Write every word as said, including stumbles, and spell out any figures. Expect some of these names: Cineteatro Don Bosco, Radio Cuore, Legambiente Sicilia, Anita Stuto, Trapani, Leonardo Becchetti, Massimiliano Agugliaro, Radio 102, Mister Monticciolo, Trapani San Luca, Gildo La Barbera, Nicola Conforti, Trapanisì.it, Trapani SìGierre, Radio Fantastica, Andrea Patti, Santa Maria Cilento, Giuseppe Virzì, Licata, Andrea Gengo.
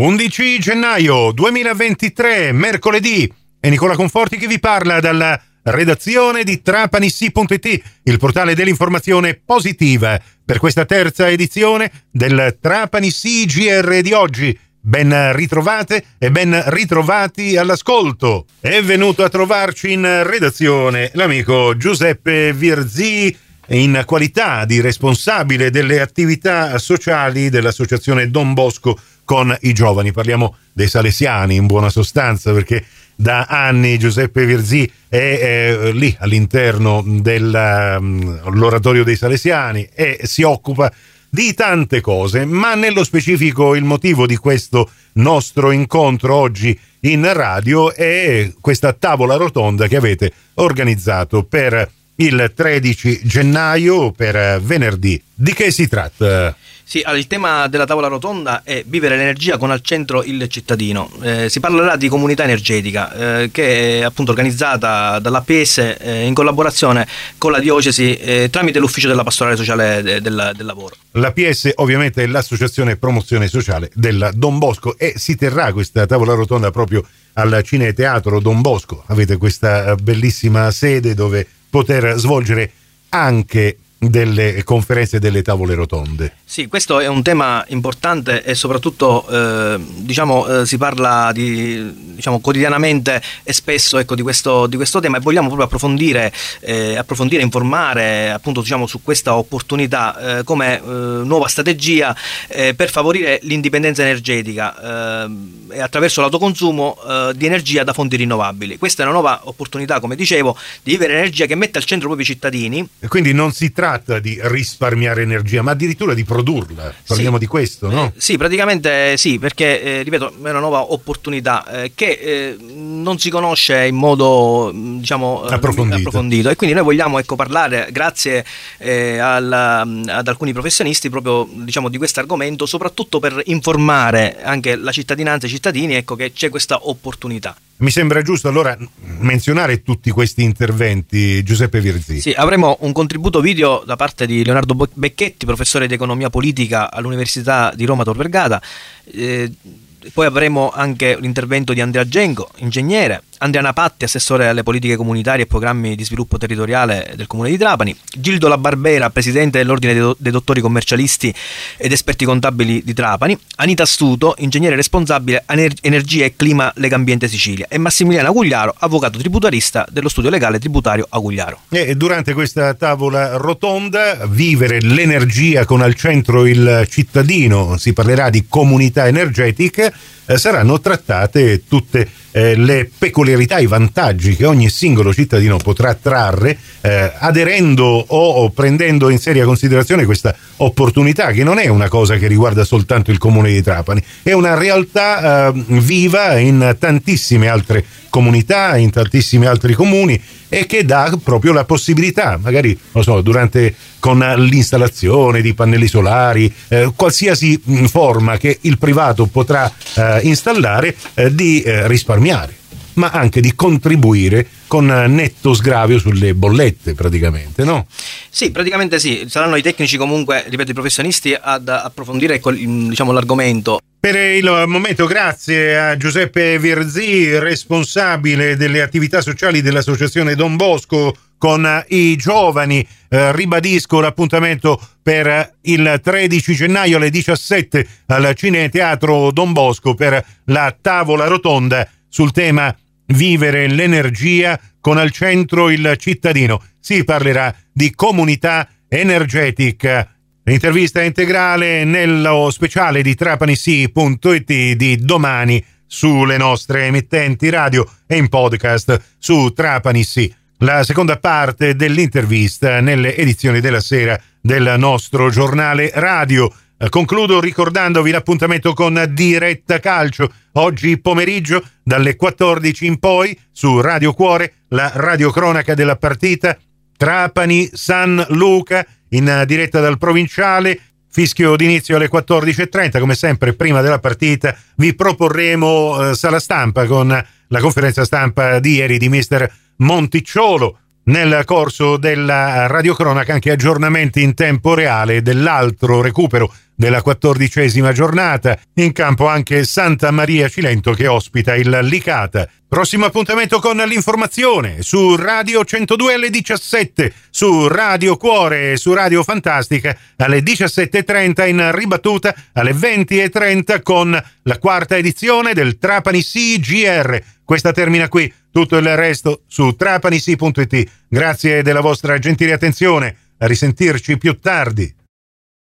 undici gennaio duemilaventitré, mercoledì, e Nicola Conforti che vi parla dalla redazione di Trapanisì punto it, il portale dell'informazione positiva, per questa terza edizione del Trapani SìGierre di oggi. Ben ritrovate e ben ritrovati all'ascolto. È venuto a trovarci in redazione l'amico Giuseppe Virzì, in qualità di responsabile delle attività sociali dell'associazione Don Bosco con i giovani. Parliamo dei salesiani in buona sostanza, perché da anni Giuseppe Virzì è eh, lì all'interno dell'oratorio um, dei salesiani e si occupa di tante cose, ma nello specifico il motivo di questo nostro incontro oggi in radio è questa tavola rotonda che avete organizzato per il tredici gennaio, per venerdì. Di che si tratta? Sì, allora, il tema della tavola rotonda è vivere l'energia con al centro il cittadino. Eh, si parlerà di comunità energetica, eh, che è appunto organizzata dall'A P S eh, in collaborazione con la diocesi eh, tramite l'ufficio della pastorale sociale de, del, del lavoro. L'A P S ovviamente è l'associazione promozione sociale della Don Bosco, e si terrà questa tavola rotonda proprio al Cineteatro Don Bosco. Avete questa bellissima sede dove poter svolgere anche delle conferenze, delle tavole rotonde. Sì, questo è un tema importante e soprattutto eh, diciamo eh, si parla di, diciamo, quotidianamente e spesso, ecco, di questo di questo tema, e vogliamo proprio approfondire eh, approfondire informare appunto, diciamo, su questa opportunità eh, come eh, nuova strategia eh, per favorire l'indipendenza energetica eh, e attraverso l'autoconsumo eh, di energia da fonti rinnovabili. Questa è una nuova opportunità, come dicevo, di vivere energia che mette al centro proprio i cittadini. E quindi non si tratta di risparmiare energia, ma addirittura di produrla. Parliamo sì, di questo, no? Eh, sì, praticamente sì, perché eh, ripeto, è una nuova opportunità eh, che eh, non si conosce in modo, diciamo, approfondito. approfondito. E quindi noi vogliamo, ecco, parlare, grazie eh, al, ad alcuni professionisti, proprio, diciamo, di questo argomento, soprattutto per informare anche la cittadinanza e i cittadini, ecco, che c'è questa opportunità. Mi sembra giusto allora menzionare tutti questi interventi, Giuseppe Virzì. Sì, avremo un contributo video da parte di Leonardo Becchetti, professore di economia politica all'Università di Roma Tor Vergata. Eh, poi avremo anche l'intervento di Andrea Gengo, ingegnere, Andrea Patti, assessore alle politiche comunitarie e programmi di sviluppo territoriale del Comune di Trapani, Gildo La Barbera, presidente dell'Ordine dei Dottori Commercialisti ed Esperti Contabili di Trapani, Anita Stuto, ingegnere responsabile Energia e Clima Legambiente Sicilia, e Massimiliano Agugliaro, avvocato tributarista dello studio legale tributario Agugliaro. E durante questa tavola rotonda, vivere l'energia con al centro il cittadino, si parlerà di comunità energetiche, saranno trattate tutte eh, le peculiarità, i vantaggi che ogni singolo cittadino potrà trarre eh, aderendo o, o prendendo in seria considerazione questa opportunità, che non è una cosa che riguarda soltanto il Comune di Trapani, è una realtà eh, viva in tantissime altre comunità, in tantissimi altri comuni, e che dà proprio la possibilità, magari, non so, durante, con l'installazione di pannelli solari, eh, qualsiasi forma che il privato potrà eh, installare, eh, di eh, risparmiare, ma anche di contribuire con netto sgravio sulle bollette, praticamente, no? Sì, praticamente sì, saranno i tecnici, comunque, ripeto, i professionisti ad approfondire, diciamo, l'argomento. Per il momento grazie a Giuseppe Virzì, responsabile delle attività sociali dell'associazione Don Bosco con i giovani. Eh, ribadisco l'appuntamento per il tredici gennaio alle diciassette al Cineteatro Don Bosco per la tavola rotonda sul tema vivere l'energia con al centro il cittadino. Si parlerà di comunità energetica. L'intervista integrale nello speciale di Trapanisì punto it di domani sulle nostre emittenti radio e in podcast su Trapanisì. La seconda parte dell'intervista nelle edizioni della sera del nostro giornale radio. Concludo ricordandovi l'appuntamento con Diretta Calcio oggi pomeriggio dalle quattordici in poi su Radio Cuore, la radiocronaca della partita Trapani San Luca, in diretta dal provinciale, fischio d'inizio alle quattordici e trenta. Come sempre, prima della partita vi proporremo eh, sala stampa con la conferenza stampa di ieri di Mister Monticciolo. Nel corso della radiocronaca anche aggiornamenti in tempo reale dell'altro recupero della quattordicesima giornata, in campo anche Santa Maria Cilento che ospita il Licata. Prossimo appuntamento con l'informazione su Radio centodue alle diciassette, su Radio Cuore e su Radio Fantastica alle diciassette e trenta, in ribattuta alle venti e trenta con la quarta edizione del Trapani SìGierre. Questa termina qui, tutto il resto su Trapanisì punto it. Grazie della vostra gentile attenzione, a risentirci più tardi.